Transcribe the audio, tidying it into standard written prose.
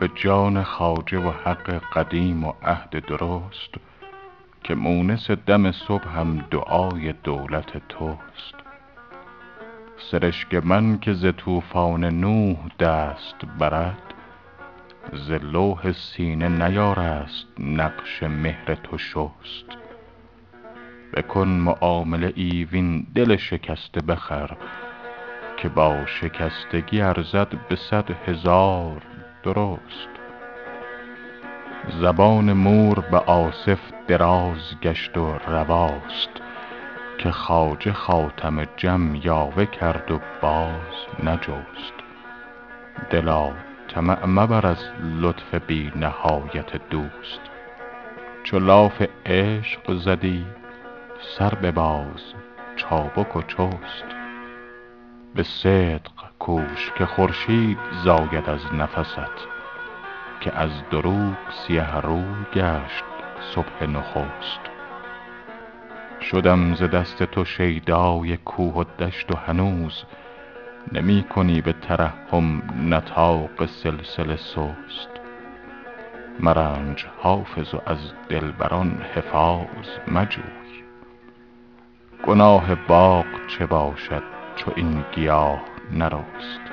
به جان خواجه و حق قدیم و عهد درست که مونس دم صبح هم دعای دولت توست. سرشک من که ز طوفان نوح دست برد، ز لوح سینه نیارست نقش مهر تو شست. بکن معامله ای وین دل شکسته بخر، که با شکستگی ارزد به 100,000 درست. زبان مور به آصف دراز گشت و رواست، که خواجه خاتم جم یاوه کرد و باز نجست. دلا طمع مبر از لطف بی نهایت دوست، چو لاف عشق زدی سر بباز چابک و چست. به صدق کوش که خورشید زاید از نفست، که از دروغ سیه رو گشت صبح نخست. شدم ز دست تو شیدای کوه و دشت و هنوز نمی کنی به ترحم نطاق سلسله سست. مرنج حافظ و از دلبران حفاظ مجوی، گناه باغ چه باشد چو این گیاه نرست.